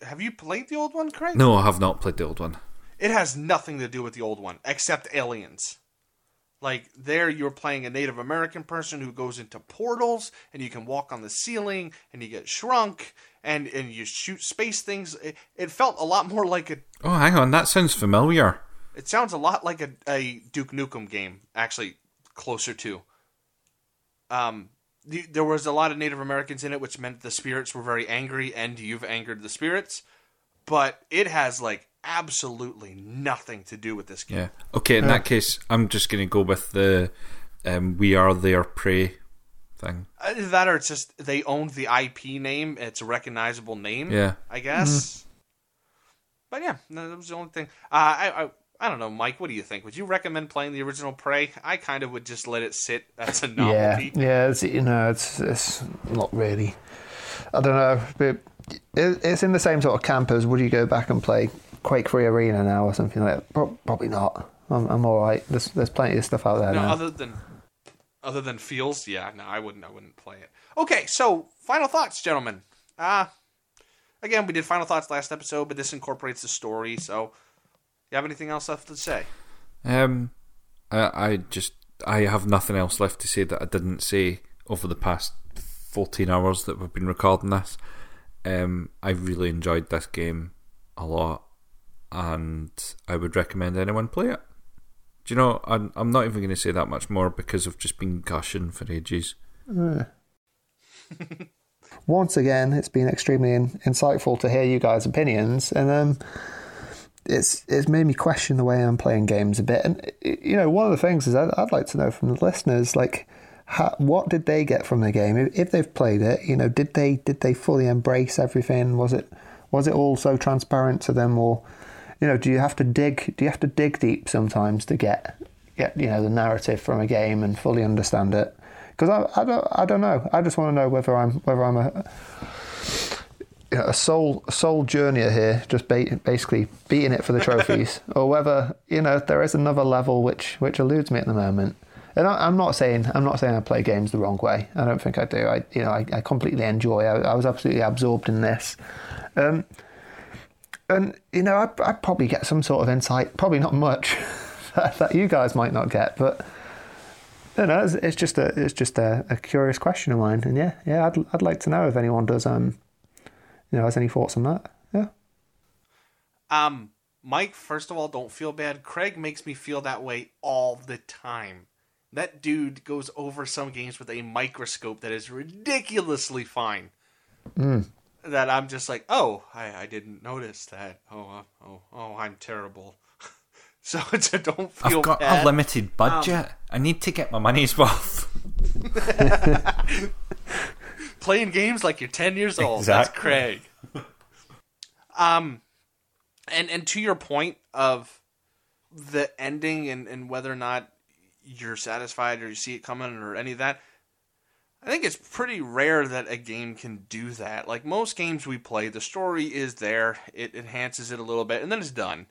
Have you played the old one, Craig? No, I have not played the old one. It has nothing to do with the old one, except aliens. Like, there you're playing a Native American person who goes into portals, and you can walk on the ceiling, and you get shrunk, and you shoot space things. It felt a lot more like a... Oh, hang on, that sounds familiar. It sounds a lot like a Duke Nukem game, actually, closer to. There was a lot of Native Americans in it, which meant the spirits were very angry, and you've angered the spirits. But it has, like... absolutely nothing to do with this game. Yeah. Okay, in that case, I'm just going to go with the We Are Their Prey thing. That, or it's just they owned the IP name. It's a recognizable name, I guess. Mm-hmm. But yeah, no, that was the only thing. I don't know, Mike, what do you think? Would you recommend playing the original Prey? I kind of would just let it sit. That's a novelty. Yeah, it's, you know, it's not really... I don't know. But it's in the same sort of camp as would you go back and play Quake Free Arena now or something like that? Probably not. I'm all right. There's plenty of stuff out there. No, now. Other than feels, no, I wouldn't play it. Okay, so final thoughts, gentlemen. Again, we did final thoughts last episode, but this incorporates the story. So, you have anything else left to say? I have nothing else left to say that I didn't say over the past 14 hours that we've been recording this. I really enjoyed this game a lot. And I would recommend anyone play it. Do you know, I'm not even going to say that much more because I've just been gushing for ages. Once again, it's been extremely insightful to hear you guys' opinions. And it's made me question the way I'm playing games a bit. And, you know, one of the things is I'd like to know from the listeners, like, what did they get from the game? If they've played it, you know, did they fully embrace everything? Was it all so transparent to them, or... you know, do you have to dig? Do you have to dig deep sometimes to get you know, the narrative from a game and fully understand it? Because I don't know. I just want to know whether I'm a sole journeyer here, just basically beating it for the trophies, or whether, you know, there is another level which eludes me at the moment. And I'm not saying I play games the wrong way. I don't think I do. I completely enjoy. I was absolutely absorbed in this. And, you know, I'd probably get some sort of insight, probably not much, that you guys might not get, but, you know, it's just a curious question of mine. And yeah, I'd like to know if anyone does, you know, has any thoughts on that. Yeah. Mike, first of all, don't feel bad. Craig makes me feel that way all the time. That dude goes over some games with a microscope that is ridiculously fine. Mm. That I'm just like, oh, I didn't notice that. Oh, I'm terrible. So don't feel bad. I've got a limited budget. I need to get my money's worth. Playing games like you're 10 years old. Exactly. That's Craig. And to your point of the ending and whether or not you're satisfied or you see it coming or any of that, I think it's pretty rare that a game can do that. Like most games we play, the story is there, it enhances it a little bit, and then it's done.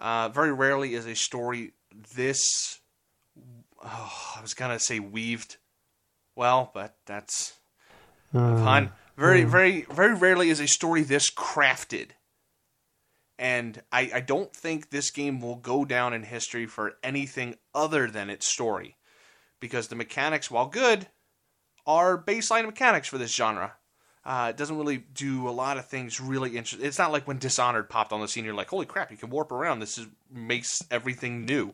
Very rarely is a story this... I was going to say weaved well, but that's a pun. Very rarely is a story this crafted. And I don't think this game will go down in history for anything other than its story. Because the mechanics, while good, are baseline mechanics for this genre. It doesn't really do a lot of things really interesting. It's not like when Dishonored popped on the scene, you're like, holy crap, you can warp around. This makes everything new.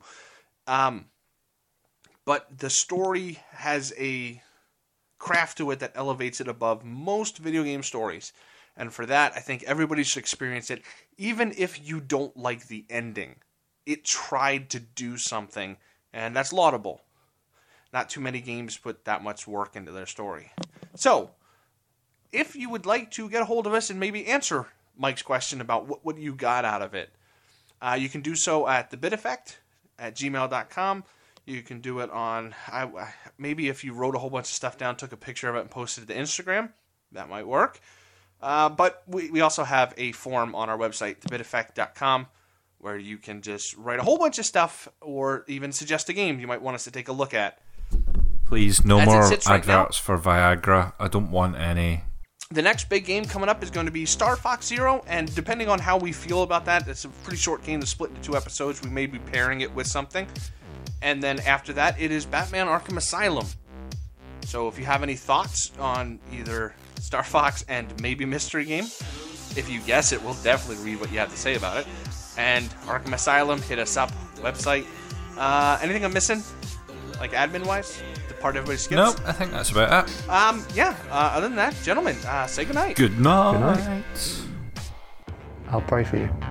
But the story has a craft to it that elevates it above most video game stories. And for that, I think everybody should experience it, even if you don't like the ending. It tried to do something, and that's laudable. Not too many games put that much work into their story. So, if you would like to get a hold of us and maybe answer Mike's question about what you got out of it, you can do so at thebiteffect@gmail.com. You can do it on, maybe if you wrote a whole bunch of stuff down, took a picture of it and posted it to Instagram, that might work. But we also have a form on our website, thebiteffect.com, where you can just write a whole bunch of stuff or even suggest a game you might want us to take a look at. Please, no more adverts for Viagra. I don't want any. The next big game coming up is going to be Star Fox Zero, and depending on how we feel about that, it's a pretty short game to split into two episodes. We may be pairing it with something. And then after that, it is Batman Arkham Asylum. So if you have any thoughts on either Star Fox and maybe Mystery Game, if you guess it, we'll definitely read what you have to say about it. And Arkham Asylum, hit us up, website. Anything I'm missing? Like admin-wise? The part everybody skips? Nope, I think that's about it. Other than that, gentlemen, say goodnight. Good night. I'll pray for you.